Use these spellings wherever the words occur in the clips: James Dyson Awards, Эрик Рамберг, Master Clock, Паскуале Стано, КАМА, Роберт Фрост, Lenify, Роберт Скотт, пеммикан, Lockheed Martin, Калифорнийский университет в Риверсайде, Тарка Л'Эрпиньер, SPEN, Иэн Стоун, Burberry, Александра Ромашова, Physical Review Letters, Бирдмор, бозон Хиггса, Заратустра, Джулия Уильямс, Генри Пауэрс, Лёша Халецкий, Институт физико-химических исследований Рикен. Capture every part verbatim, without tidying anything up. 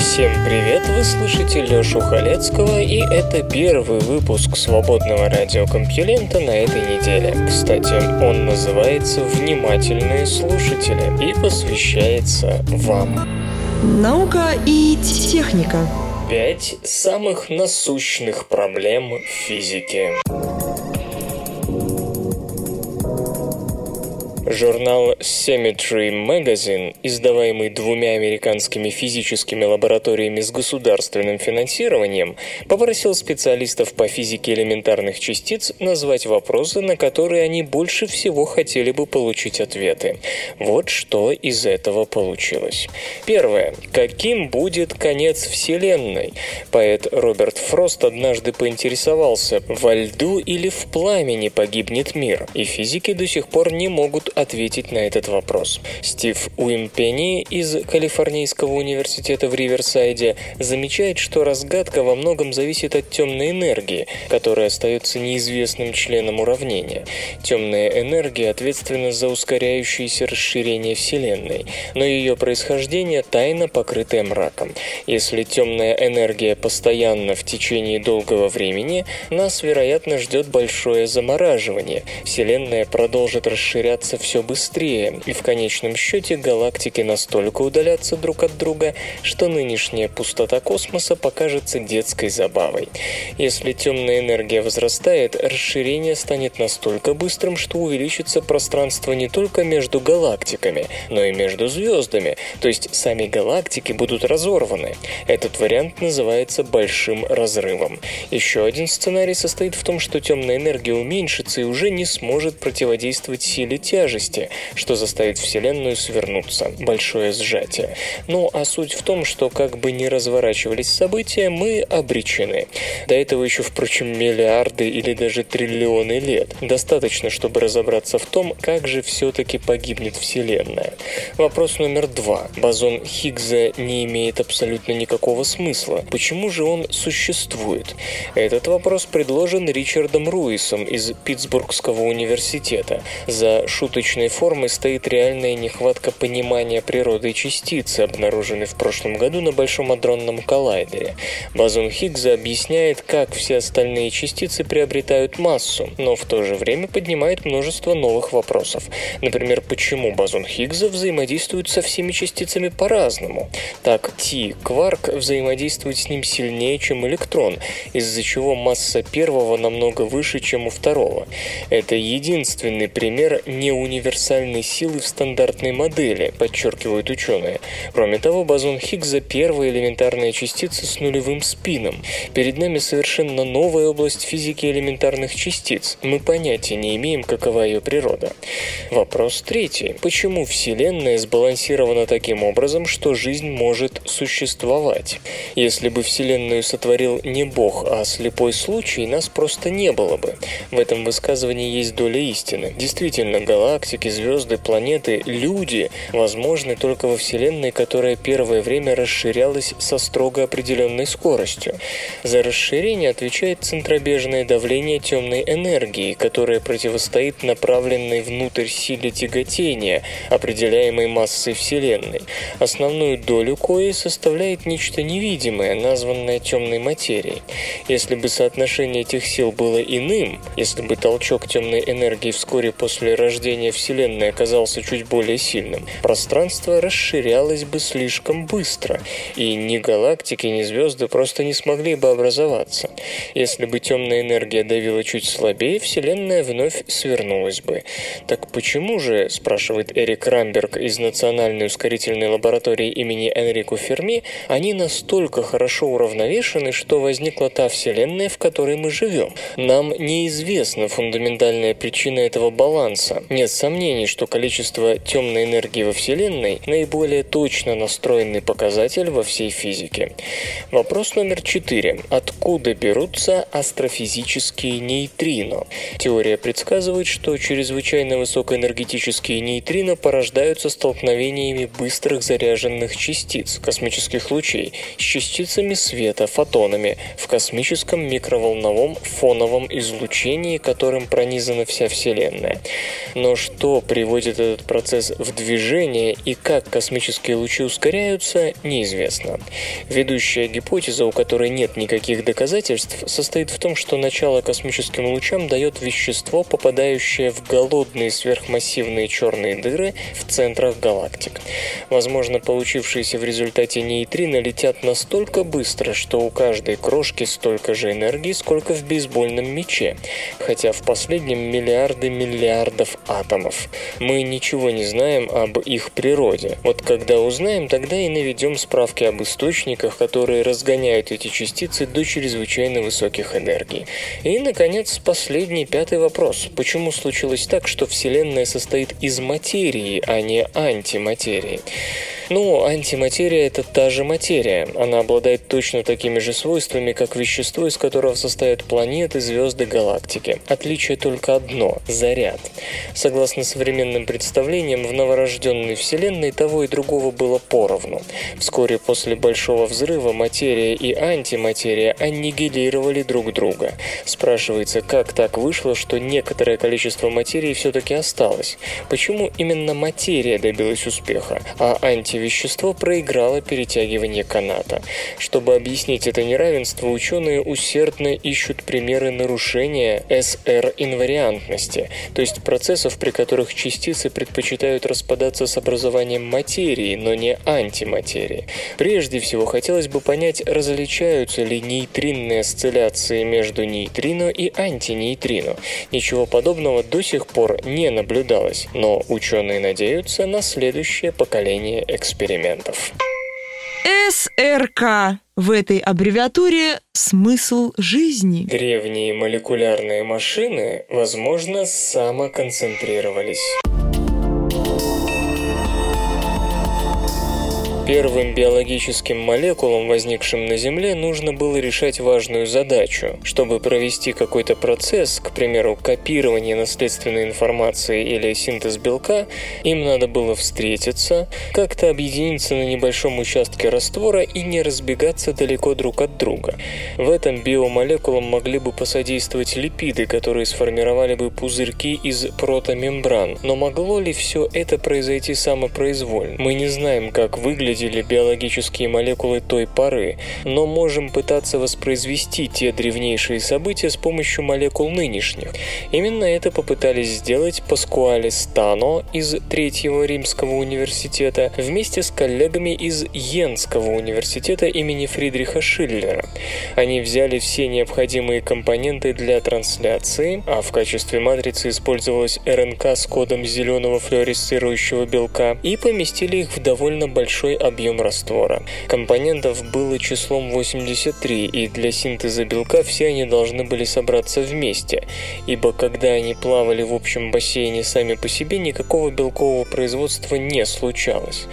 Всем привет! Вы слушаете Лёшу Халецкого, и это первый выпуск свободного радиокомпьюлента на этой неделе. Кстати, он называется «Внимательные слушатели» и посвящается вам. Наука и техника. Пять самых насущных проблем физики. Журнал Symmetry Magazine, издаваемый двумя американскими физическими лабораториями с государственным финансированием, попросил специалистов по физике элементарных частиц назвать вопросы, на которые они больше всего хотели бы получить ответы. Вот что из этого получилось. Первое. Каким будет конец Вселенной? Поэт Роберт Фрост однажды поинтересовался, во льду или в пламени погибнет мир, и физики до сих пор не могут ответить на этот вопрос. Стив Уимпенни из Калифорнийского университета в Риверсайде замечает, что разгадка во многом зависит от темной энергии, которая остается неизвестным членом уравнения. Темная энергия ответственна за ускоряющееся расширение Вселенной, но ее происхождение тайно покрытое мраком. Если темная энергия постоянна в течение долгого времени, нас, вероятно, ждет большое замораживание. Вселенная продолжит расширяться все быстрее, и в конечном счете галактики настолько удалятся друг от друга, что нынешняя пустота космоса покажется детской забавой. Если темная энергия возрастает, расширение станет настолько быстрым, что увеличится пространство не только между галактиками, но и между звездами, то есть сами галактики будут разорваны. Этот вариант называется большим разрывом. Еще один сценарий состоит в том, что темная энергия уменьшится и уже не сможет противодействовать силе тяжести, что заставит Вселенную свернуться. Большое сжатие. Ну а суть в том, что как бы ни разворачивались события, мы обречены. До этого еще, впрочем, миллиарды или даже триллионы лет. Достаточно, чтобы разобраться в том, как же все-таки погибнет Вселенная. Вопрос номер два. Бозон Хиггса не имеет абсолютно никакого смысла. Почему же он существует? Этот вопрос предложен Ричардом Руисом из Питтсбургского университета. За шуточную формы стоит реальная нехватка понимания природы частицы, обнаруженной в прошлом году на Большом адронном коллайдере. Бозон Хиггса объясняет, как все остальные частицы приобретают массу, но в то же время поднимает множество новых вопросов. Например, почему бозон Хиггса взаимодействует со всеми частицами по-разному? Так, Ти-кварк взаимодействует с ним сильнее, чем электрон, из-за чего масса первого намного выше, чем у второго. Это единственный пример неуниверсального универсальной силы в стандартной модели, подчеркивают ученые. Кроме того, бозон Хиггса – первая элементарная частица с нулевым спином. Перед нами совершенно новая область физики элементарных частиц. Мы понятия не имеем, какова ее природа. Вопрос третий. Почему Вселенная сбалансирована таким образом, что жизнь может существовать? Если бы Вселенную сотворил не Бог, а слепой случай, нас просто не было бы. В этом высказывании есть доля истины. Действительно, галактика, Галактики, звезды, планеты, люди возможны только во Вселенной, которая первое время расширялась со строго определенной скоростью. За расширение отвечает центробежное давление темной энергии, которое противостоит направленной внутрь силе тяготения, определяемой массой Вселенной. Основную долю кои составляет нечто невидимое, названное темной материей. Если бы соотношение этих сил было иным, если бы толчок темной энергии вскоре после рождения Вселенной оказался чуть более сильным, пространство расширялось бы слишком быстро, и ни галактики, ни звезды просто не смогли бы образоваться. Если бы темная энергия давила чуть слабее, Вселенная вновь свернулась бы. Так почему же, спрашивает Эрик Рамберг из Национальной ускорительной лаборатории имени Энрико Ферми, они настолько хорошо уравновешены, что возникла та Вселенная, в которой мы живем? Нам неизвестна фундаментальная причина этого баланса. Нет сомнений, что количество темной энергии во Вселенной – наиболее точно настроенный показатель во всей физике. Вопрос номер четыре. Откуда берутся астрофизические нейтрино? Теория предсказывает, что чрезвычайно высокоэнергетические нейтрино порождаются столкновениями быстрых заряженных частиц, космических лучей, с частицами света, фотонами, в космическом микроволновом фоновом излучении, которым пронизана вся Вселенная. Но что приводит этот процесс в движение и как космические лучи ускоряются, неизвестно. Ведущая гипотеза, у которой нет никаких доказательств, состоит в том, что начало космическим лучам дает вещество, попадающее в голодные сверхмассивные черные дыры в центрах галактик. Возможно, получившиеся в результате нейтрино летят настолько быстро, что у каждой крошки столько же энергии, сколько в бейсбольном мяче, хотя в последнем миллиарды миллиардов атомов. Мы ничего не знаем об их природе. Вот когда узнаем, тогда и наведем справки об источниках, которые разгоняют эти частицы до чрезвычайно высоких энергий. И, наконец, последний, пятый вопрос. Почему случилось так, что Вселенная состоит из материи, а не антиматерии? Ну, антиматерия – это та же материя. Она обладает точно такими же свойствами, как вещество, из которого состоят планеты, звезды, галактики. Отличие только одно – заряд. Согласно современным представлениям, в новорожденной Вселенной того и другого было поровну. Вскоре после Большого взрыва материя и антиматерия аннигилировали друг друга. Спрашивается, как так вышло, что некоторое количество материи все-таки осталось? Почему именно материя добилась успеха, а антиматерия? Вещество проиграло перетягивание каната. Чтобы объяснить это неравенство, ученые усердно ищут примеры нарушения эс эр-инвариантности, то есть процессов, при которых частицы предпочитают распадаться с образованием материи, но не антиматерии. Прежде всего, хотелось бы понять, различаются ли нейтринные осцилляции между нейтрино и антинейтрино. Ничего подобного до сих пор не наблюдалось, но ученые надеются на следующее поколение экспериментов. экспериментов. эс эр ка. В этой аббревиатуре смысл жизни. Древние молекулярные машины, возможно, самоконцентрировались. Первым биологическим молекулам, возникшим на Земле, нужно было решать важную задачу. Чтобы провести какой-то процесс, к примеру, копирование наследственной информации или синтез белка, им надо было встретиться, как-то объединиться на небольшом участке раствора и не разбегаться далеко друг от друга. В этом биомолекулам могли бы посодействовать липиды, которые сформировали бы пузырьки из протомембран. Но могло ли все это произойти самопроизвольно? Мы не знаем, как выглядит или биологические молекулы той поры, но можем пытаться воспроизвести те древнейшие события с помощью молекул нынешних. Именно это попытались сделать Паскуале Стано из Третьего Римского университета вместе с коллегами из Йенского университета имени Фридриха Шиллера. Они взяли все необходимые компоненты для трансляции, а в качестве матрицы использовалась эр эн ка с кодом зеленого флуоресцирующего белка, и поместили их в довольно большой объем раствора. Компонентов было числом восемьдесят три, и для синтеза белка все они должны были собраться вместе, ибо когда они плавали в общем бассейне сами по себе, никакого белкового производства не случалось.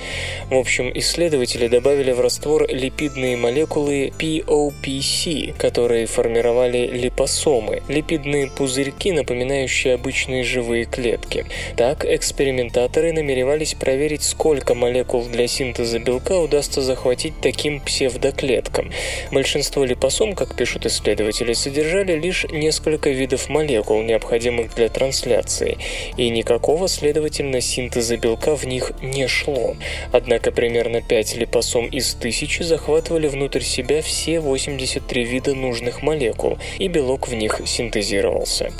В общем, исследователи добавили в раствор липидные молекулы пи о пи си, которые формировали липосомы, липидные пузырьки, напоминающие обычные живые клетки. Так, экспериментаторы намеревались проверить, сколько молекул для синтеза белка удастся захватить таким псевдоклеткам. Большинство липосом, как пишут исследователи, содержали лишь несколько видов молекул, необходимых для трансляции, и никакого, следовательно, синтеза белка в них не шло. Однако примерно пять липосом из тысячи захватывали внутрь себя все восемьдесят три вида нужных молекул, и белок в них синтезировался.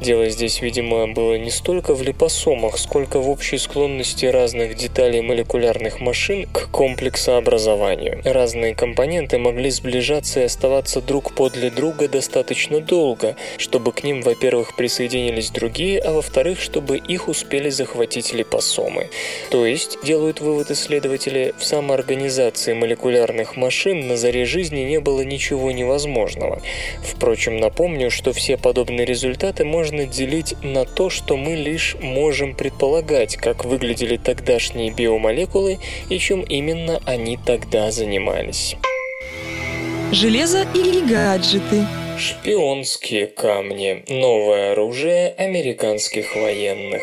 Дело здесь, видимо, было не столько в липосомах, сколько в общей склонности разных деталей молекулярных машин к к комплексообразованию. Разные компоненты могли сближаться и оставаться друг подле друга достаточно долго, чтобы к ним, во-первых, присоединились другие, а во-вторых, чтобы их успели захватить липосомы. То есть, делают вывод исследователи, в самоорганизации молекулярных машин на заре жизни не было ничего невозможного. Впрочем, напомню, что все подобные результаты можно делить на то, что мы лишь можем предполагать, как выглядели тогдашние биомолекулы и чем именно они тогда занимались. Железо или гаджеты? Шпионские камни. Новое оружие американских военных.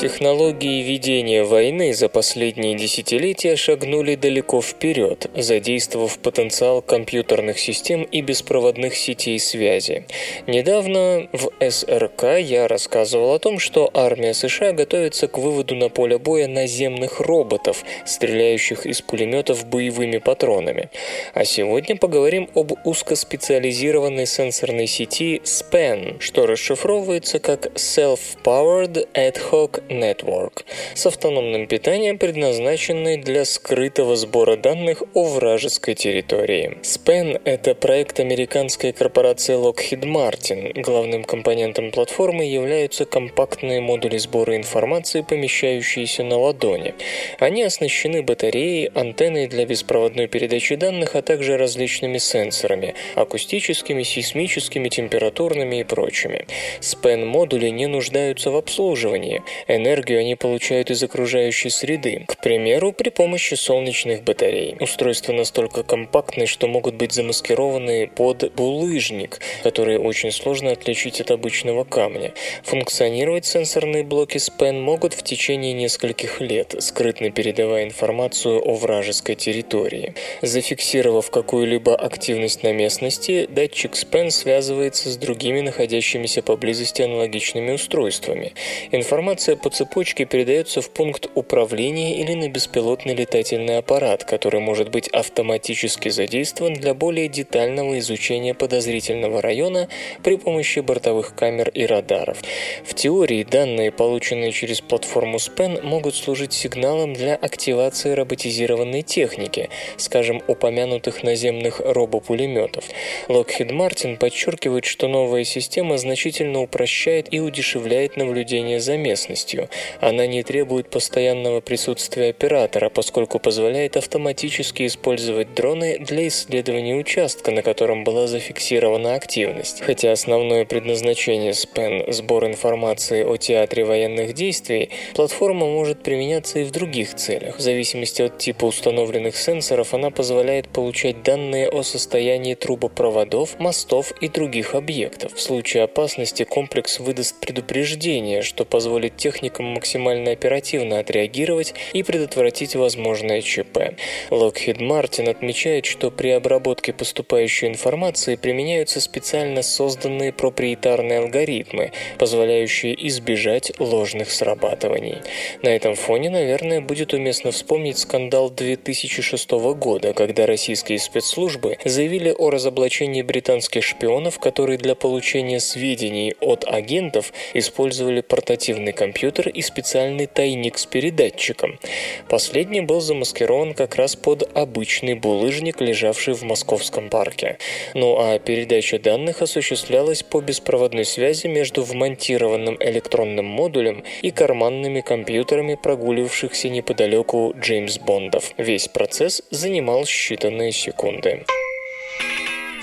Технологии ведения войны за последние десятилетия шагнули далеко вперед, задействовав потенциал компьютерных систем и беспроводных сетей связи. Недавно в СРК я рассказывал о том, что армия США готовится к выводу на поле боя наземных роботов, стреляющих из пулеметов боевыми патронами. А сегодня поговорим об узкоспециализированной сенсорной сети эс пи и эн, что расшифровывается как Self-Powered Ad Hoc Network, с автономным питанием, предназначенной для скрытого сбора данных о вражеской территории. эс пи и эн – это проект американской корпорации Lockheed Martin. Главным компонентом платформы являются компактные модули сбора информации, помещающиеся на ладони. Они оснащены батареей, антенной для беспроводной передачи данных, а также различными сенсорами – акустическими, сейсмическими, температурными и прочими. эс пи и эн-модули не нуждаются в обслуживании. Энергию они получают из окружающей среды, к примеру, при помощи солнечных батарей. Устройства настолько компактны, что могут быть замаскированы под булыжник, который очень сложно отличить от обычного камня. Функционировать сенсорные блоки эс пи и эн могут в течение нескольких лет, скрытно передавая информацию о вражеской территории. Зафиксировав какую-либо активность на местности, датчик эс пи и эн связывается с другими находящимися поблизости аналогичными устройствами. Информация по цепочке передается в пункт управления или на беспилотный летательный аппарат, который может быть автоматически задействован для более детального изучения подозрительного района при помощи бортовых камер и радаров. В теории данные, полученные через платформу эс пи и эн, могут служить сигналом для активации роботизированной техники, скажем, упомянутых наземных робопулеметов. Lockheed Martin подчеркивает, что новая система значительно упрощает и удешевляет наблюдение за местностью. Она не требует постоянного присутствия оператора, поскольку позволяет автоматически использовать дроны для исследования участка, на котором была зафиксирована активность. Хотя основное предназначение эс пи и эн – сбор информации о театре военных действий, платформа может применяться и в других целях. В зависимости от типа установленных сенсоров она позволяет получать данные о состоянии трубопроводов, мостов и других объектов. В случае опасности комплекс выдаст предупреждение, что позволяет позволит техникам максимально оперативно отреагировать и предотвратить возможное ЧП. Lockheed Martin отмечает, что при обработке поступающей информации применяются специально созданные проприетарные алгоритмы, позволяющие избежать ложных срабатываний. На этом фоне, наверное, будет уместно вспомнить скандал две тысячи шестого года, когда российские спецслужбы заявили о разоблачении британских шпионов, которые для получения сведений от агентов использовали портативные компьютер и специальный тайник с передатчиком. Последний был замаскирован как раз под обычный булыжник, лежавший в московском парке. Ну а передача данных осуществлялась по беспроводной связи между вмонтированным электронным модулем и карманными компьютерами прогуливавшихся неподалеку Джеймс Бондов. Весь процесс занимал считанные секунды.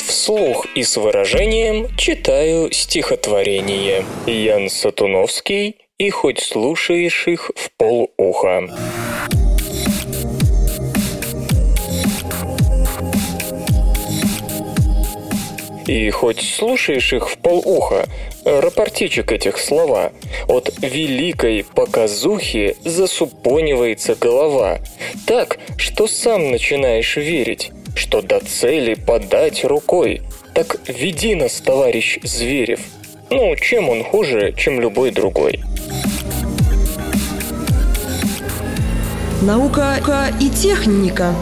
Вслух и с выражением читаю стихотворение. Ян Сатуновский, и хоть слушаешь их в полуха. И хоть слушаешь их в полуха, рапортичек этих слова. От великой показухи засупонивается голова. Так, что сам начинаешь верить, что до цели подать рукой. Так веди нас, товарищ Зверев. Ну, чем он хуже, чем любой другой? Наука и техника.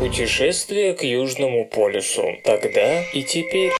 Путешествие к Южному полюсу. Тогда и теперь.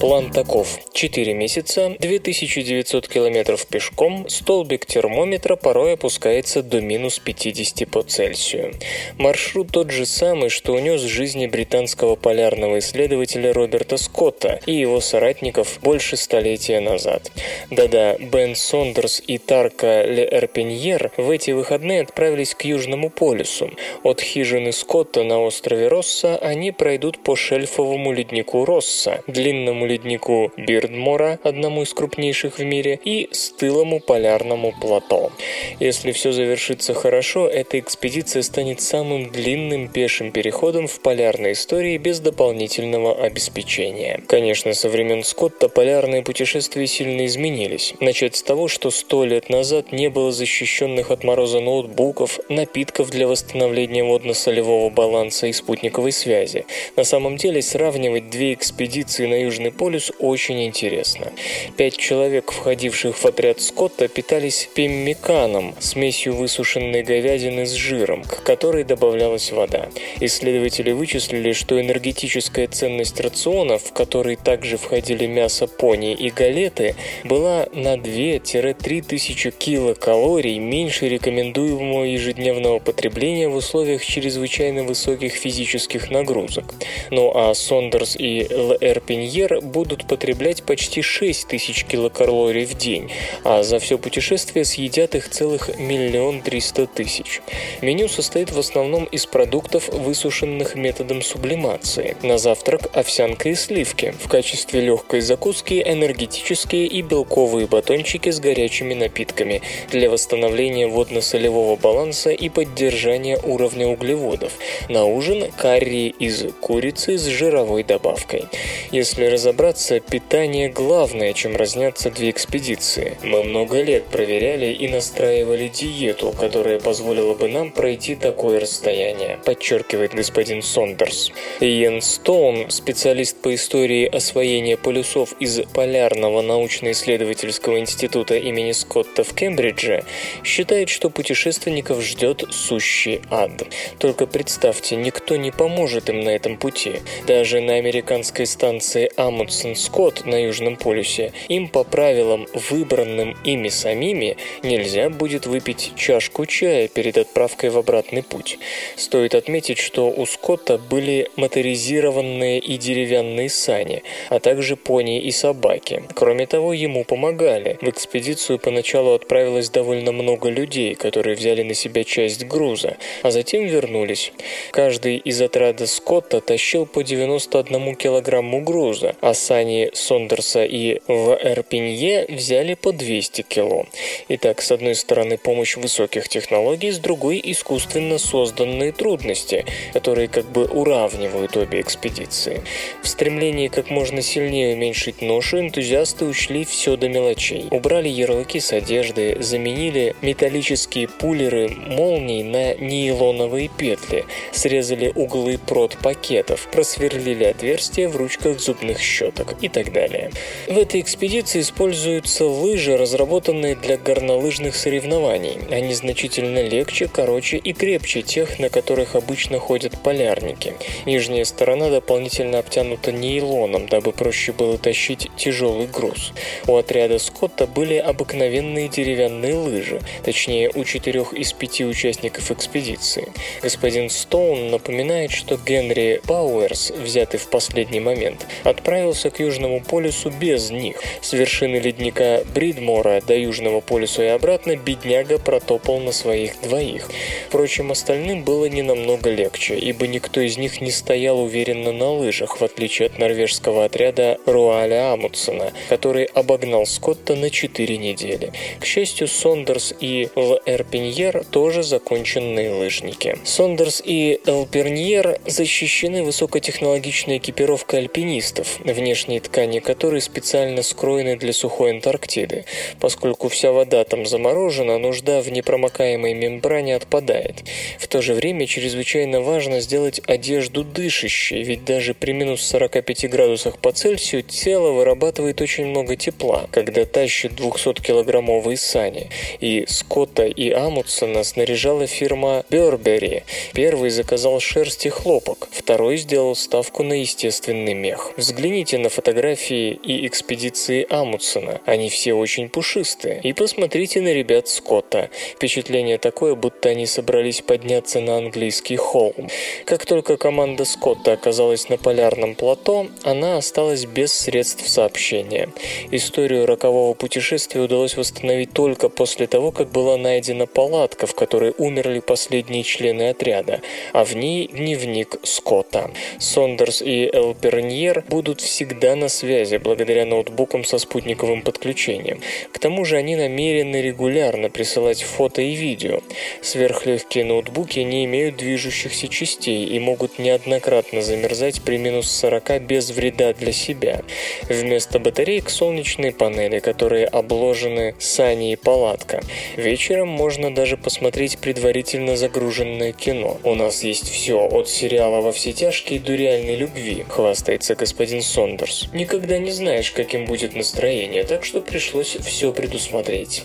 План таков: четыре месяца, две тысячи девятьсот километров пешком, столбик термометра порой опускается до минус пятьдесят по Цельсию. Маршрут тот же самый, что унес жизни британского полярного исследователя Роберта Скотта и его соратников больше столетия назад. Да-да, Бен Сондерс и Тарка Л'Эрпиньер в эти выходные отправились к Южному полюсу. От хижины Скотта на острове Росса они пройдут по шельфовому леднику Росса, длинному леднику Бирдмора, одному из крупнейших в мире, и стылому полярному плато. Если все завершится хорошо, эта экспедиция станет самым длинным пешим переходом в полярной истории без дополнительного обеспечения. Конечно, со времен Скотта полярные путешествия сильно изменились. Начать с того, что сто лет назад не было защищенных от мороза ноутбуков, напитков для восстановления водно-солевого баланса и спутниковой связи. На самом деле, сравнивать две экспедиции на Южный полюс очень интересно. Пять человек, входивших в отряд Скотта, питались пеммиканом, смесью высушенной говядины с жиром, к которой добавлялась вода. Исследователи вычислили, что энергетическая ценность рациона, в который также входили мясо пони и галеты, была на две-три тысячи килокалорий меньше рекомендуемого ежедневного потребления в условиях чрезвычайно высоких физических нагрузок. Ну а Сондерс и Л'Эрпиньер будут потреблять почти шесть тысяч килокалорий в день, а за все путешествие съедят их целых миллион триста тысяч. Меню состоит в основном из продуктов, высушенных методом сублимации. На завтрак овсянка и сливки. В качестве легкой закуски энергетические и белковые батончики с горячими напитками для восстановления водно-солевого баланса и поддержания уровня углеводов. На ужин карри из курицы с жировой добавкой. Если разобраться, питание главное, чем разнятся две экспедиции. Мы много лет проверяли и настраивали диету, которая позволила бы нам пройти такое расстояние, подчеркивает господин Сондерс. Иэн Стоун, специалист по истории освоения полюсов из Полярного научно-исследовательского института имени Скотта в Кембридже, считает, что путешественников ждет сущий ад. Только представьте, никто не поможет им на этом пути. Даже на американской станции Амундсен-Скотт на Южном полюсе им по правилам, выбранным ими самими, нельзя будет выпить чашку чая перед отправкой в обратный путь. Стоит отметить, что у Скотта были моторизированные и деревянные сани, а также пони и собаки. Кроме того, ему помогали. В экспедицию поначалу отправилось довольно много людей, которые взяли на себя часть груза, а затем вернулись. Каждый из отряда Скотта тащил по девяносто одному килограмму груза, а сани Сондерса и Л'Эрпиньер взяли по двести кило. Итак, с одной стороны помощь высоких технологий, с другой искусственно созданные трудности, которые как бы уравнивают обе экспедиции. В стремлении как можно сильнее уменьшить ношу энтузиасты учли все до мелочей. Убрали ярлыки с одежды, заменили металлические пулеры молний на нейлоновые петли, срезали углы прот пакетов, просверлили отверстия в ручках зубных щеток и так далее. В этой экспедиции используются лыжи, разработанные для горнолыжных соревнований. Они значительно легче, короче и крепче тех, на которых обычно ходят полярники. Нижняя сторона дополнительно обтянута нейлоном, дабы проще было тащить тяжелый груз. У отряда Скотта были обыкновенные деревянные лыжи, точнее у четырех из пяти участников экспедиции. Господин Стоун напоминает, что Генри Пауэрс, взятый в последний момент, отправился к Южному полюсу без них. С вершины ледника Бридмора до Южного полюса и обратно бедняга протопал на своих двоих. Впрочем, остальным было не намного легче, ибо никто из них не стоял уверенно на лыжах, в отличие от норвежского отряда Руаля Амундсена, который обогнал Скотта на четыре недели. К счастью, Сондерс и Л'Эрпиньер тоже законченные лыжники. Сондерс и Л'Эрпиньер защищены высокотехнологичной экипировкой альпинистов, внешние ткани которой специально скроены для сухой Антарктиды. Поскольку вся вода там заморожена, нужда в непромокаемой мембране отпадает. В то же время чрезвычайно важно сделать одежду дышащей, ведь даже при минус сорок пять градусах по Цельсию тело вырабатывает очень много тепла, когда тащит двухсоткилограммовые сани. И Скотта и Амундсена снаряжала фирма Burberry. Первый заказал шерсть и хлопок, второй сделал ставку на естественный мех. Взгляните Посмотрите на фотографии и экспедиции Амундсена. Они все очень пушистые. И посмотрите на ребят Скотта. Впечатление такое, будто они собрались подняться на английский холм. Как только команда Скотта оказалась на полярном плато, она осталась без средств сообщения. Историю рокового путешествия удалось восстановить только после того, как была найдена палатка, в которой умерли последние члены отряда, а в ней дневник Скотта. Сондерс и Л'Эрпиньер будут всегда на связи благодаря ноутбукам со спутниковым подключением. К тому же они намерены регулярно присылать фото и видео. Сверхлегкие ноутбуки не имеют движущихся частей и могут неоднократно замерзать при минус сорока без вреда для себя. Вместо батареек солнечные панели, которые обложены сани и палатка. Вечером можно даже посмотреть предварительно загруженное кино. У нас есть все, от сериала «Во все тяжкие» до реальной любви, хвастается господин Сондерс. Никогда не знаешь, каким будет настроение, так что пришлось все предусмотреть.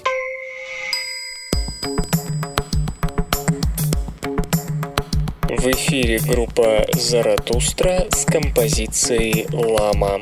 В эфире группа «Заратустра» с композицией «Лама».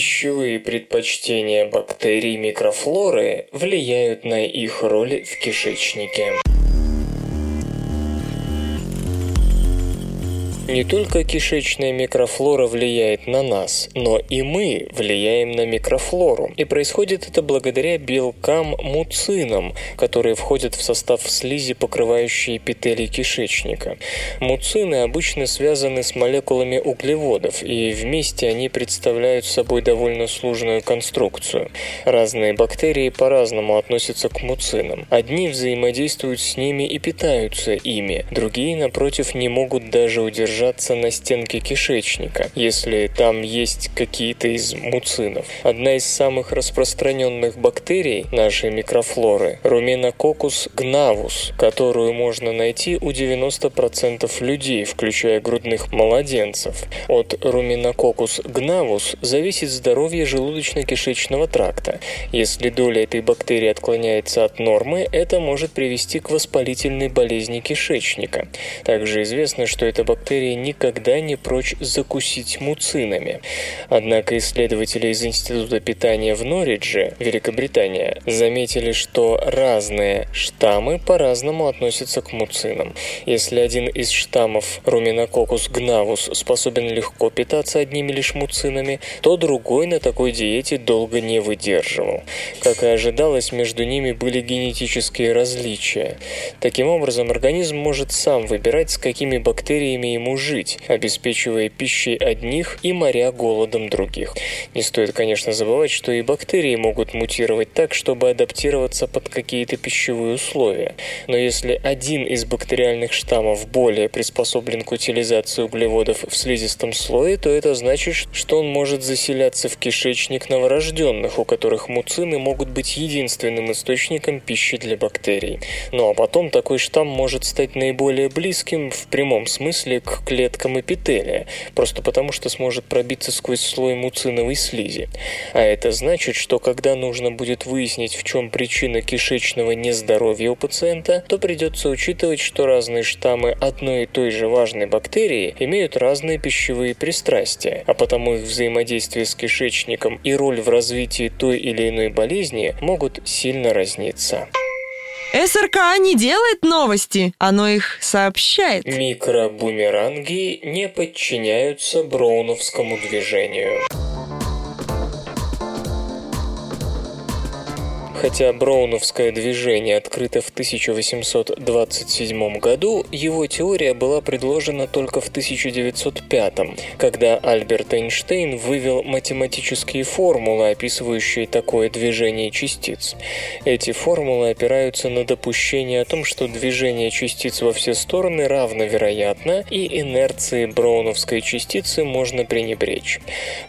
пищевые предпочтения бактерий микрофлоры влияют на их роль в кишечнике. Не только кишечная микрофлора влияет на нас, но и мы влияем на микрофлору. И происходит это благодаря белкам муцинам, которые входят в состав слизи, покрывающей эпителий кишечника. Муцины обычно связаны с молекулами углеводов, и вместе они представляют собой довольно сложную конструкцию. Разные бактерии по-разному относятся к муцинам. Одни взаимодействуют с ними и питаются ими, другие, напротив, не могут даже удержаться на стенке кишечника, если там есть какие-то из муцинов. Одна из самых распространенных бактерий нашей микрофлоры – Ruminococcus gnavus, которую можно найти у девяносто процентов людей, включая грудных младенцев. От Ruminococcus gnavus зависит здоровье желудочно-кишечного тракта. Если доля этой бактерии отклоняется от нормы, это может привести к воспалительной болезни кишечника. Также известно, что эта бактерия никогда не прочь закусить муцинами. Однако исследователи из Института питания в Норридже, Великобритания, заметили, что разные штаммы по-разному относятся к муцинам. Если один из штаммов Ruminococcus gnavus способен легко питаться одними лишь муцинами, то другой на такой диете долго не выдерживал. Как и ожидалось, между ними были генетические различия. Таким образом, организм может сам выбирать, с какими бактериями ему жить, обеспечивая пищей одних и моря голодом других. Не стоит, конечно, забывать, что и бактерии могут мутировать так, чтобы адаптироваться под какие-то пищевые условия. Но если один из бактериальных штаммов более приспособлен к утилизации углеводов в слизистом слое, то это значит, что он может заселяться в кишечник новорожденных, у которых муцины могут быть единственным источником пищи для бактерий. Ну а потом такой штамм может стать наиболее близким в прямом смысле к клеткам эпителия, просто потому что сможет пробиться сквозь слой муциновой слизи. А это значит, что когда нужно будет выяснить, в чем причина кишечного нездоровья у пациента, то придется учитывать, что разные штаммы одной и той же важной бактерии имеют разные пищевые пристрастия, а потому их взаимодействие с кишечником и роль в развитии той или иной болезни могут сильно разниться. СРК не делает новости, оно их сообщает. Микробумеранги не подчиняются броуновскому движению. Хотя броуновское движение открыто в тысяча восемьсот двадцать седьмом году, его теория была предложена только в тысяча девятьсот пятом, когда Альберт Эйнштейн вывел математические формулы, описывающие такое движение частиц. Эти формулы опираются на допущение о том, что движение частиц во все стороны равновероятно, и инерции броуновской частицы можно пренебречь.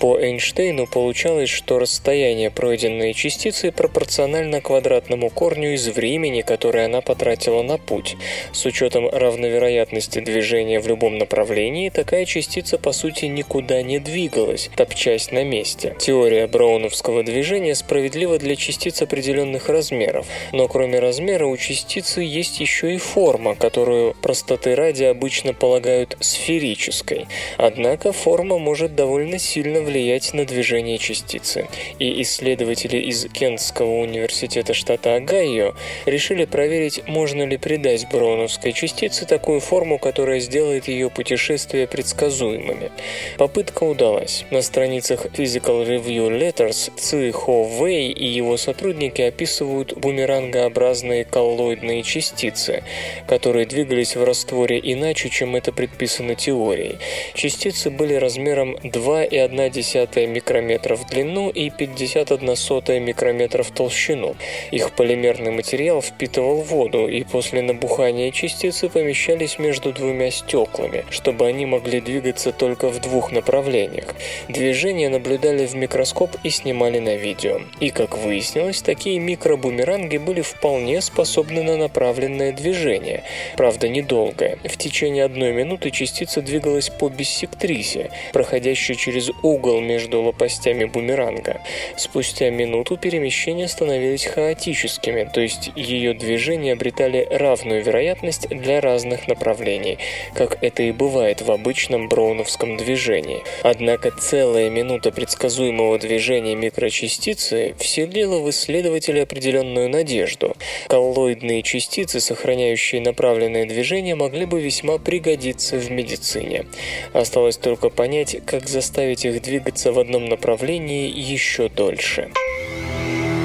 По Эйнштейну получалось, что расстояние пройденной частицы пропорционально квадратному корню из времени, которое она потратила на путь. С учетом равновероятности движения в любом направлении, такая частица, по сути, никуда не двигалась, топчась на месте. Теория броуновского движения справедлива для частиц определенных размеров, но кроме размера у частицы есть еще и форма, которую простоты ради обычно полагают сферической. Однако форма может довольно сильно влиять на движение частицы. И исследователи из Кентского университета Университета штата Огайо решили проверить, можно ли придать броуновской частице такую форму, которая сделает ее путешествия предсказуемыми. Попытка удалась. На страницах Physical Review Letters Ци Хо Вэй и его сотрудники описывают бумерангообразные коллоидные частицы, которые двигались в растворе иначе, чем это предписано теорией. Частицы были размером два целых одна десятая микрометра в длину и пятьдесят одна сотая микрометра в толщину. Их полимерный материал впитывал воду, и после набухания частицы помещались между двумя стеклами, чтобы они могли двигаться только в двух направлениях. Движения наблюдали в микроскоп и снимали на видео. И, как выяснилось, такие микробумеранги были вполне способны на направленное движение, правда недолгое. В течение одной минуты частица двигалась по биссектрисе, проходящей через угол между лопастями бумеранга. Спустя минуту перемещение становилось становились хаотическими, то есть ее движения обретали равную вероятность для разных направлений, как это и бывает в обычном броуновском движении. Однако целая минута предсказуемого движения микрочастицы вселила в исследователя определенную надежду. Коллоидные частицы, сохраняющие направленное движение, могли бы весьма пригодиться в медицине. Осталось только понять, как заставить их двигаться в одном направлении еще дольше.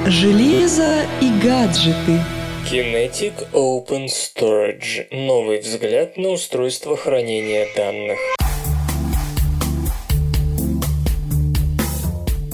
Железо и гаджеты. Kinetic Open Storage. Новый взгляд на устройство хранения данных.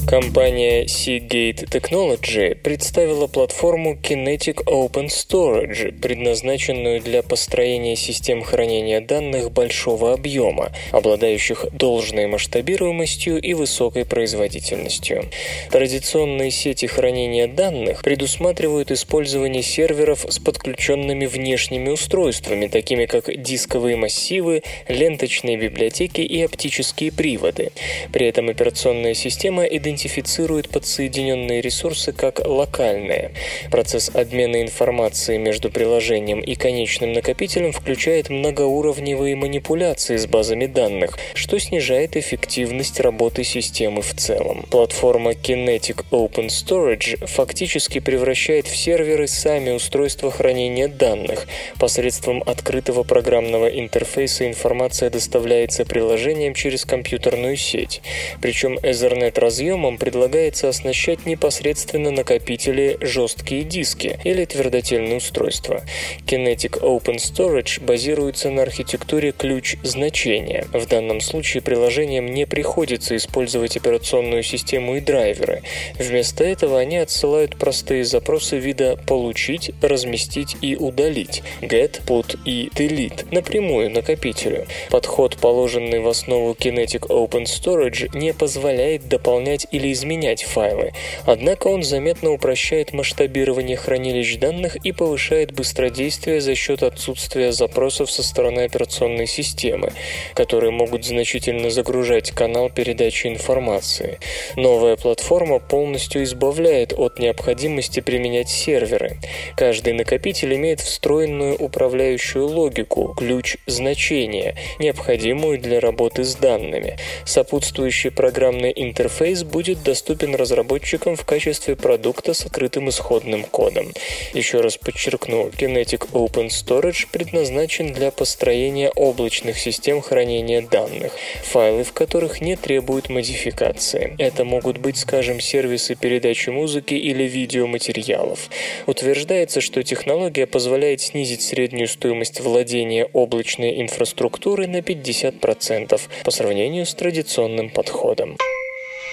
Компания Seagate Technology представила платформу Kinetic Open Storage, предназначенную для построения систем хранения данных большого объема, обладающих должной масштабируемостью и высокой производительностью. Традиционные сети хранения данных предусматривают использование серверов с подключенными внешними устройствами, такими как дисковые массивы, ленточные библиотеки и оптические приводы. При этом операционная система идентифицирует идентифицирует подсоединенные ресурсы как локальные. Процесс обмена информацией между приложением и конечным накопителем включает многоуровневые манипуляции с базами данных, что снижает эффективность работы системы в целом. Платформа Kinetic Open Storage фактически превращает в серверы сами устройства хранения данных. Посредством открытого программного интерфейса информация доставляется приложением через компьютерную сеть. Причем Ethernet разъемом предлагается оснащать непосредственно накопители, жесткие диски или твердотельные устройства. Kinetic Open Storage базируется на архитектуре ключ-значения. В данном случае приложениям не приходится использовать операционную систему и драйверы. Вместо этого они отсылают простые запросы вида «получить», «разместить» и «удалить» (get, put и delete) напрямую накопителю. Подход, положенный в основу Kinetic Open Storage, не позволяет дополнять или изменять файлы. Однако он заметно упрощает масштабирование хранилищ данных и повышает быстродействие за счет отсутствия запросов со стороны операционной системы, которые могут значительно загружать канал передачи информации. Новая платформа полностью избавляет от необходимости применять серверы. Каждый накопитель имеет встроенную управляющую логику, ключ значения, необходимую для работы с данными. Сопутствующий программный интерфейс будет будет доступен разработчикам в качестве продукта с открытым исходным кодом. Еще раз подчеркну, Kinetic Open Storage предназначен для построения облачных систем хранения данных, файлы в которых не требуют модификации. Это могут быть, скажем, сервисы передачи музыки или видеоматериалов. Утверждается, что технология позволяет снизить среднюю стоимость владения облачной инфраструктуры на пятьдесят процентов по сравнению с традиционным подходом.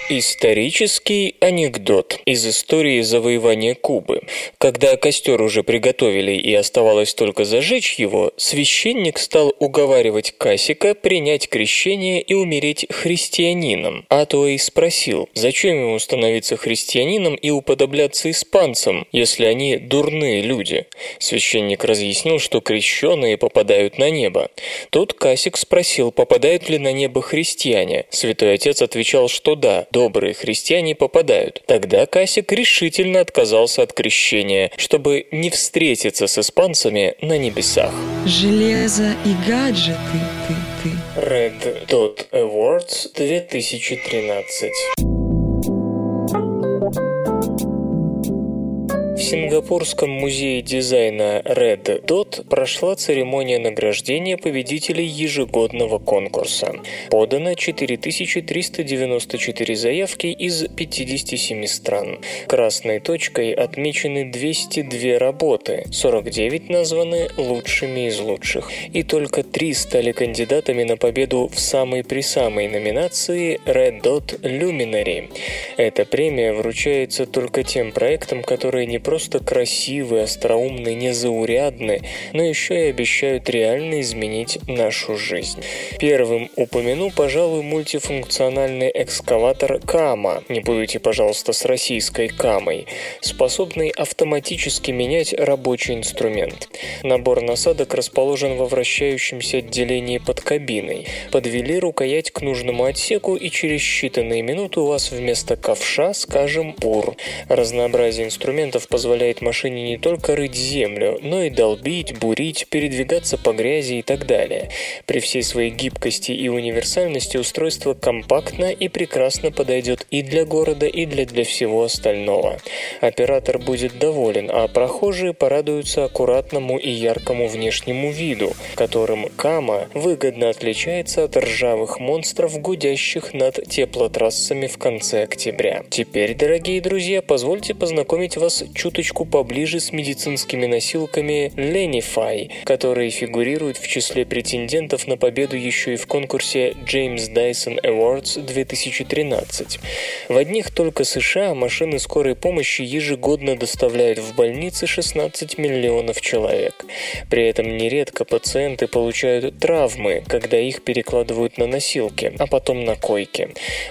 Исторический анекдот из истории завоевания Кубы. Когда костер уже приготовили и оставалось только зажечь его, священник стал уговаривать Касика принять крещение и умереть христианином. Атуэй спросил, зачем ему становиться христианином и уподобляться испанцам, если они дурные люди. Священник разъяснил, что крещеные попадают на небо. Тут Касик спросил, попадают ли на небо христиане. Святой отец отвечал, что да, добрые христиане попадают. Тогда Касик решительно отказался от крещения, чтобы не встретиться с испанцами на небесах. Железо и гаджеты. Red Dot Awards две тысячи тринадцать. В Сингапурском музее дизайна Red Dot прошла церемония награждения победителей ежегодного конкурса. Подано четыре тысячи триста девяносто четыре заявки из пятидесяти семи стран. Красной точкой отмечены двести две работы, сорок девять названы лучшими из лучших. И только три стали кандидатами на победу в самой-пресамой номинации Red Dot Luminary. Эта премия вручается только тем проектам, которые не просто просто красивы, остроумны, незаурядны, но еще и обещают реально изменить нашу жизнь. Первым упомяну, пожалуй, мультифункциональный экскаватор КАМА, не путайте, пожалуйста, с российской КАМой, способный автоматически менять рабочий инструмент. Набор насадок расположен во вращающемся отделении под кабиной. Подвели рукоять к нужному отсеку, и через считанные минуты у вас вместо ковша, скажем, бур. Разнообразие инструментов позволяет машине не только рыть землю, но и долбить, бурить, передвигаться по грязи и так далее. При всей своей гибкости и универсальности устройство компактно и прекрасно подойдет и для города, и для, для всего остального. Оператор будет доволен, а прохожие порадуются аккуратному и яркому внешнему виду, которым КАМА выгодно отличается от ржавых монстров, гудящих над теплотрассами в конце октября. Теперь, дорогие друзья, позвольте познакомить вас чуточку поближе с медицинскими носилками Lenify, которые фигурируют в числе претендентов на победу еще и в конкурсе James Dyson Awards две тысячи тринадцать. В одних только США машины скорой помощи ежегодно доставляют в больницы шестнадцать миллионов человек. При этом нередко пациенты получают травмы, когда их перекладывают на носилки, а потом на койки.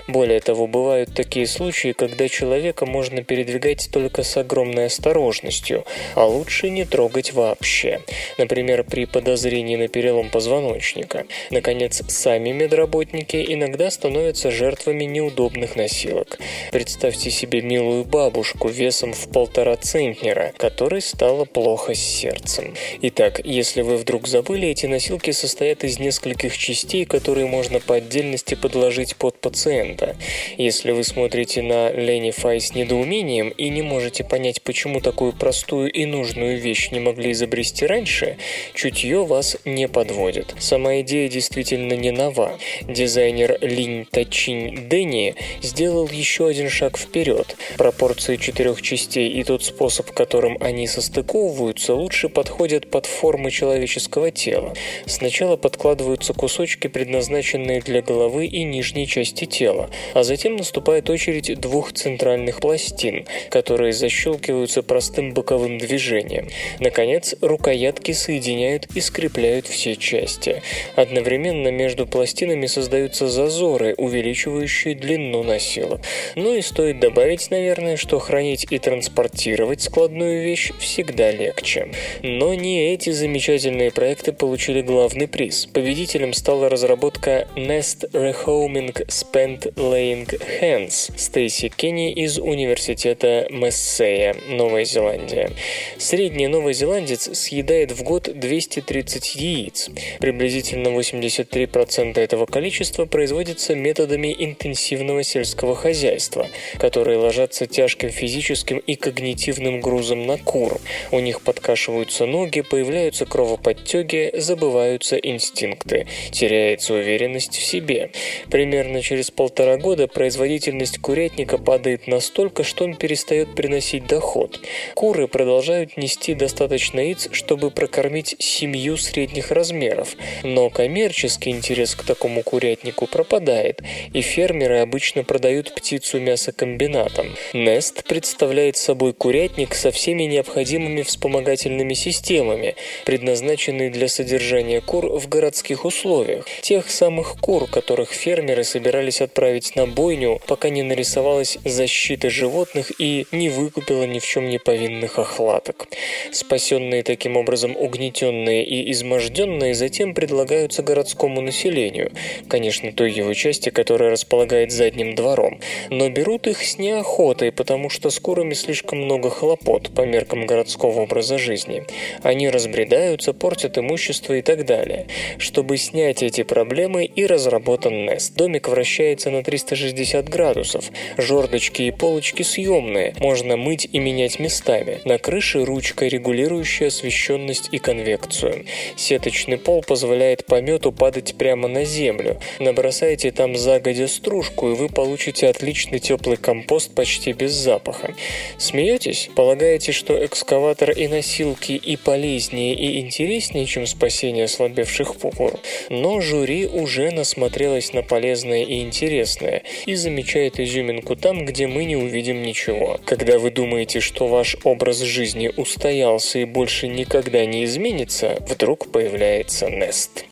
Более того, бывают такие случаи, когда человека можно передвигать только с огромной осторожностью, а лучше не трогать вообще. Например, при подозрении на перелом позвоночника. Наконец, сами медработники иногда становятся жертвами неудобных носилок. Представьте себе милую бабушку весом в полтора центнера, которой стало плохо с сердцем. Итак, если вы вдруг забыли, эти носилки состоят из нескольких частей, которые можно по отдельности подложить под пациента. Если вы смотрите на Lenify с недоумением и не можете понять, почему такую простую и нужную вещь не могли изобрести раньше, чутье вас не подводит. Сама идея действительно не нова. Дизайнер Линь Тачин Дэнни сделал еще один шаг вперед. Пропорции четырех частей и тот способ, которым они состыковываются, лучше подходят под формы человеческого тела. Сначала подкладываются кусочки, предназначенные для головы и нижней части тела, а затем наступает очередь двух центральных пластин, которые защелкиваются простым боковым движением. Наконец, рукоятки соединяют и скрепляют все части. Одновременно между пластинами создаются зазоры, увеличивающие длину носилок. Ну и стоит добавить, наверное, что хранить и транспортировать складную вещь всегда легче. Но не эти замечательные проекты получили главный приз. Победителем стала разработка Nest Rehoming Spent Laying Hands Стейси Кенни из университета Мессея, Новая Зеландия. Средний новозеландец съедает в год двести тридцать яиц. Приблизительно восемьдесят три процента этого количества производится методами интенсивного сельского хозяйства, которые ложатся тяжким физическим и когнитивным грузом на кур. У них подкашиваются ноги, появляются кровоподтеки, забываются инстинкты, теряется уверенность в себе. Примерно через полтора года производительность курятника падает настолько, что он перестает приносить доход. Куры продолжают нести достаточно яиц, чтобы прокормить семью средних размеров, но коммерческий интерес к такому курятнику пропадает, и фермеры обычно продают птицу мясокомбинатам. Nest представляет собой курятник со всеми необходимыми вспомогательными системами, предназначенные для содержания кур в городских условиях, тех самых кур, которых фермеры собирались отправить на бойню, пока не нарисовалась защита животных и не выкупила ни в чем не повинных охлаток. Спасенные таким образом угнетенные и изможденные затем предлагаются городскому населению, конечно, той его части, которая располагает задним двором, но берут их с неохотой, потому что с курами слишком много хлопот по меркам городского образа жизни. Они разбредаются, портят имущество и так далее. Чтобы снять эти проблемы, и разработан Nest. Домик вращается на триста шестьдесят градусов. Жордочки и полочки съемные, можно мыть и менять местами. На крыше ручка, регулирующая освещенность и конвекцию. Сеточный пол позволяет помету падать прямо на землю. Набросайте там загодя стружку, и вы получите отличный теплый компост почти без запаха. Смеетесь? Полагаете, что экскаватор и носилки и полезнее, и интереснее, чем спасение ослабевших кур? Но жюри уже насмотрелось на полезное и интересное и замечает изюминку там, где мы не увидим ничего. Когда вы думаете, что что ваш образ жизни устоялся и больше никогда не изменится, вдруг появляется Nest.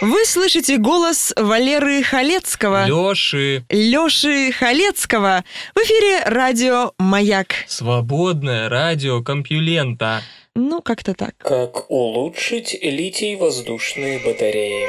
Вы слышите голос Валеры Халецкого. Лёши. Лёши Халецкого. В эфире радио «Маяк». Свободная радиокомпьюлента. Ну, как-то так. Как улучшить литий-воздушные батареи.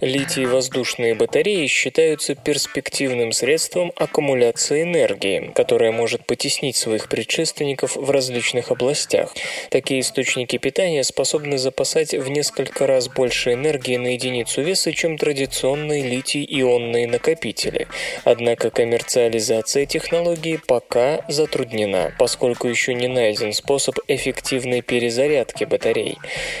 Литий-воздушные батареи считаются перспективным средством аккумуляции энергии, которое может потеснить своих предшественников в различных областях. Такие источники питания способны запасать в несколько раз больше энергии на единицу веса, чем традиционные литий-ионные накопители. Однако коммерциализация технологии пока затруднена, поскольку еще не найден способ эффективной перезарядки батарей.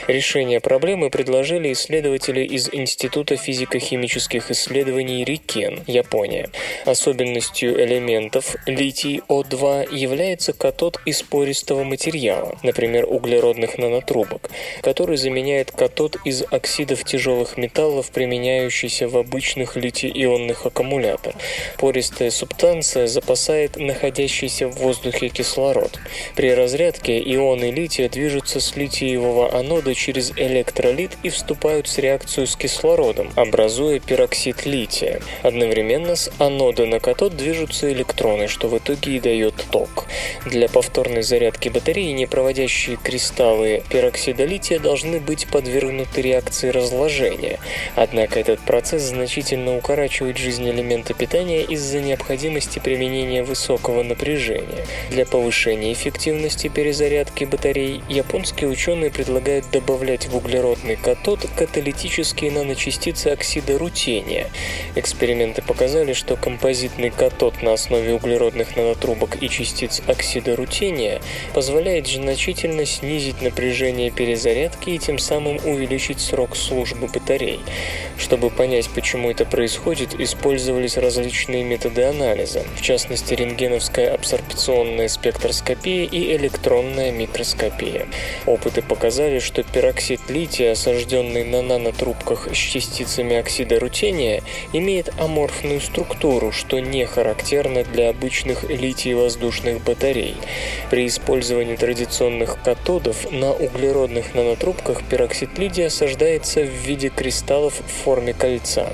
Решение проблемы предложили исследователи из Института физико-химических исследований Рикен, Япония. Особенностью элементов литий-О2 является катод из пористого материала, например, углеродных нанотрубок, который заменяет катод из оксидов тяжелых металлов, применяющийся в обычных литий-ионных аккумуляторах. Пористая субстанция запасает находящийся в воздухе кислород. При разрядке ионы лития движутся с литиевого анода через электролит и вступают в реакцию с кислородом, образуя пероксид лития. Одновременно с анода на катод движутся электроны, что в итоге и дает ток. Для повторной зарядки батареи непроводящие кристаллы пероксида лития должны быть подвергнуты реакции разложения. Однако этот процесс значительно укорачивает жизнь элемента питания из-за необходимости применения высокого напряжения. Для повышения эффективности перезарядки батарей японские ученые предлагают добавлять в углеродный катод каталитические наночастицы оксида рутения. Эксперименты показали, что композитный катод на основе углеродных нанотрубок и частиц оксида рутения позволяет значительно снизить напряжение перезарядки и тем самым увеличить срок службы батарей. Чтобы понять, почему это происходит, использовались различные методы анализа, в частности рентгеновская абсорбционная спектроскопия и электронная микроскопия. Опыты показали, что пероксид лития, осажденный на нанотрубках с частицами оксида рутения, имеет аморфную структуру, что не характерно для обычных литий-воздушных батарей. При использовании традиционных катодов на углеродных нанотрубках пероксид лития осаждается в виде кристаллов в форме кольца.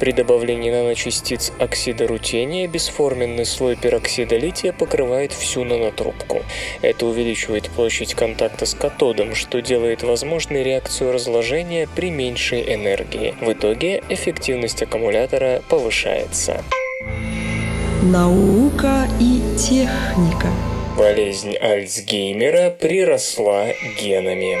При добавлении наночастиц оксида рутения бесформенный слой пероксида лития покрывает всю нанотрубку. Это увеличивает площадь контакта с катодом, что делает возможной реакцию разложения при меньшей энергии. В итоге эффективность аккумулятора повышается. Наука и техника. Болезнь Альцгеймера приросла генами.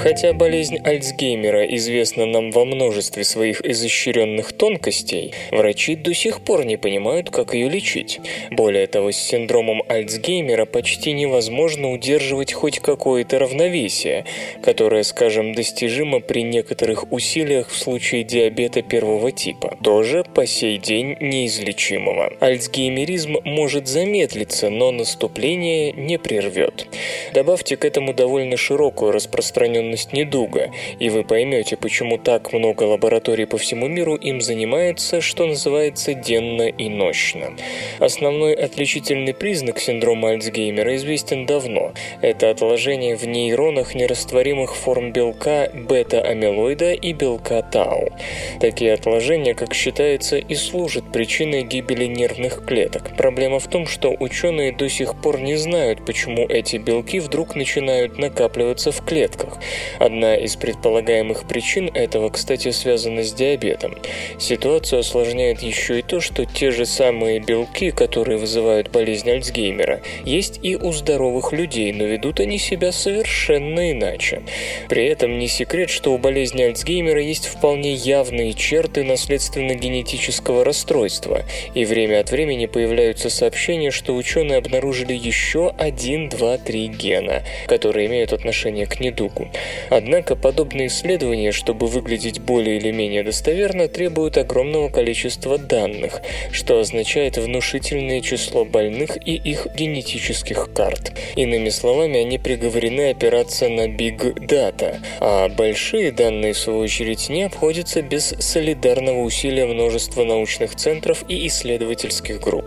Хотя болезнь Альцгеймера известна нам во множестве своих изощренных тонкостей, врачи до сих пор не понимают, как ее лечить. Более того, с синдромом Альцгеймера почти невозможно удерживать хоть какое-то равновесие, которое, скажем, достижимо при некоторых усилиях в случае диабета первого типа, тоже по сей день неизлечимого. Альцгеймеризм может замедлиться, но наступление не прервет. Добавьте к этому довольно широкую распространенную недуга, и вы поймете, почему так много лабораторий по всему миру им занимается, что называется, денно и нощно. Основной отличительный признак синдрома Альцгеймера известен давно. Это отложение в нейронах нерастворимых форм белка бета-амилоида и белка тау. Такие отложения, как считается, и служат причиной гибели нервных клеток. Проблема в том, что ученые до сих пор не знают, почему эти белки вдруг начинают накапливаться в клетках. Одна из предполагаемых причин этого, кстати, связана с диабетом. Ситуацию осложняет еще и то, что те же самые белки, которые вызывают болезнь Альцгеймера, есть и у здоровых людей, но ведут они себя совершенно иначе. При этом не секрет, что у болезни Альцгеймера есть вполне явные черты наследственно-генетического расстройства, и время от времени появляются сообщения, что ученые обнаружили еще один, два, три гена, которые имеют отношение к недугу. Однако подобные исследования, чтобы выглядеть более или менее достоверно, требуют огромного количества данных, что означает внушительное число больных и их генетических карт. Иными словами, они приговорены опираться на Big Data, а большие данные, в свою очередь, не обходятся без солидарного усилия множества научных центров и исследовательских групп.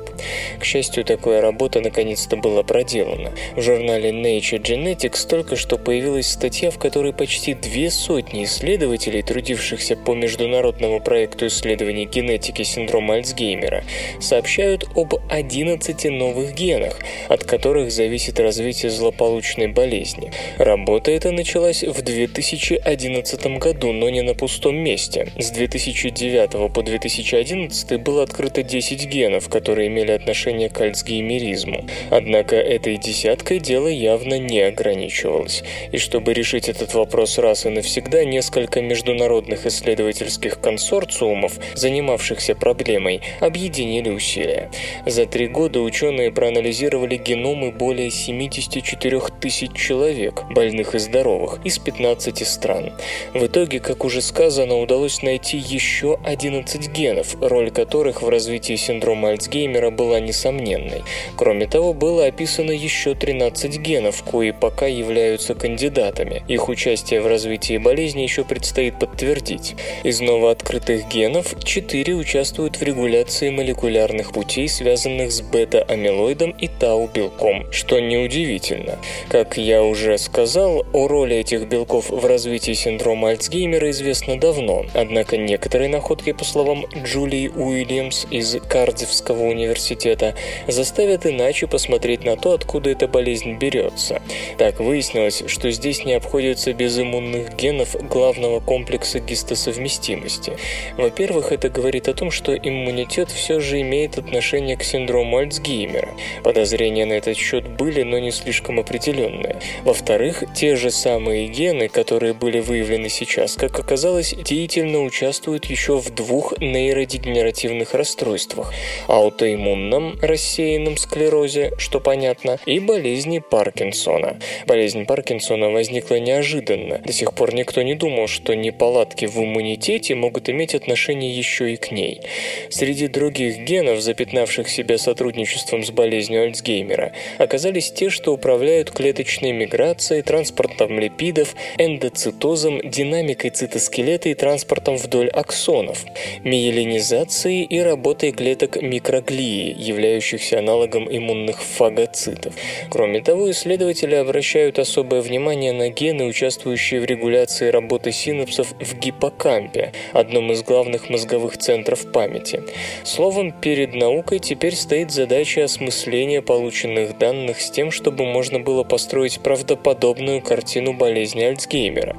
К счастью, такая работа наконец-то была проделана. В журнале Nature Genetics только что появилась статья, в которой почти две сотни исследователей, трудившихся по международному проекту исследований генетики синдрома Альцгеймера, сообщают об одиннадцати новых генах, от которых зависит развитие злополучной болезни. Работа эта началась в две тысячи одиннадцатом году, но не на пустом месте. С две тысячи девятого по две тысячи одиннадцатый было открыто десять генов, которые имели отношение к альцгеймеризму. Однако этой десяткой дело явно не ограничивалось. И чтобы решить этот вопрос раз и навсегда, несколько международных исследовательских консорциумов, занимавшихся проблемой, объединили усилия. За три года ученые проанализировали геномы более семьдесят четыре тысячи человек, больных и здоровых, из пятнадцати стран. В итоге, как уже сказано, удалось найти еще одиннадцать генов, роль которых в развитии синдрома Альцгеймера была несомненной. Кроме того, было описано еще тринадцать генов, кои пока являются кандидатами. Их участие в развитии болезни еще предстоит подтвердить. Из новооткрытых генов четыре участвуют в регуляции молекулярных путей, связанных с бета-амилоидом и тау-белком, что неудивительно. Как я уже сказал, о роли этих белков в развитии синдрома Альцгеймера известно давно, однако некоторые находки, по словам Джулии Уильямс из Кардифского университета, заставят иначе посмотреть на то, откуда эта болезнь берется. Так выяснилось, что здесь не обходится без иммунных генов главного комплекса гистосовместимости. Во-первых, это говорит о том, что иммунитет все же имеет отношение к синдрому Альцгеймера. Подозрения на этот счет были, но не слишком определенные. Во-вторых, те же самые гены, которые были выявлены сейчас, как оказалось, деятельно участвуют еще в двух нейродегенеративных расстройствах – аутоиммунном рассеянном склерозе, что понятно, и болезни Паркинсона. Болезнь Паркинсона возникла неожиданно. До сих пор никто не думал, что неполадки в иммунитете могут иметь отношение еще и к ней. Среди других генов, запятнавших себя сотрудничеством с болезнью Альцгеймера, оказались те, что управляют клеточной миграцией, транспортом липидов, эндоцитозом, динамикой цитоскелета и транспортом вдоль аксонов, миелинизацией и работой клеток микроглии, являющихся аналогом иммунных фагоцитов. Кроме того, исследователи обращают особое внимание на гены, участвующие в регуляции работы синапсов в гиппокампе, одном из главных мозговых центров памяти. Словом, перед наукой теперь стоит задача осмысления полученных данных с тем, чтобы можно было построить правдоподобную картину болезни Альцгеймера.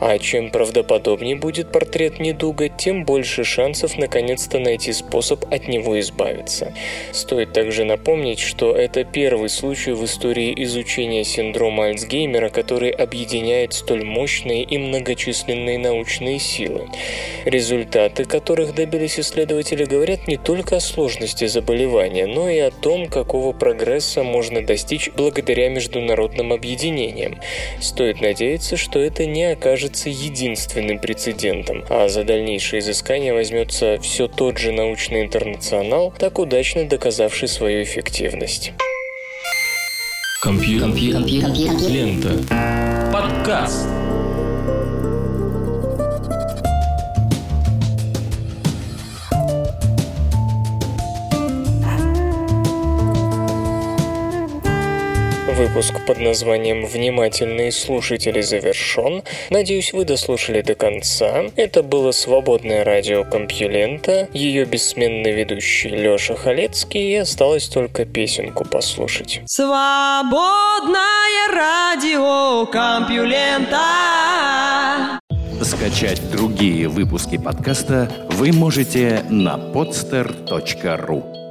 А чем правдоподобнее будет портрет недуга, тем больше шансов наконец-то найти способ от него избавиться. Стоит также напомнить, что это первый случай в истории изучения синдрома Альцгеймера, который объединяет столь мощные и многочисленные научные силы. Результаты, которых добились исследователи, говорят не только о сложности заболевания, но и о том, какого прогресса можно достичь благодаря международным объединениям. Стоит надеяться, что это не окажется единственным прецедентом, а за дальнейшие изыскания возьмется все тот же научный интернационал, так удачно доказавший свою эффективность. Компьютер. Компьютер. Компьютер. Компьютер. Лента. Подкаст. Выпуск под названием «Внимательные слушатели» завершен. Надеюсь, вы дослушали до конца. Это было «Свободная радиокомпьюлента», ее бессменный ведущий Лёша Халецкий, и осталось только песенку послушать. Свободная радиокомпьюлента. Скачать другие выпуски подкаста вы можете на podster точка ру.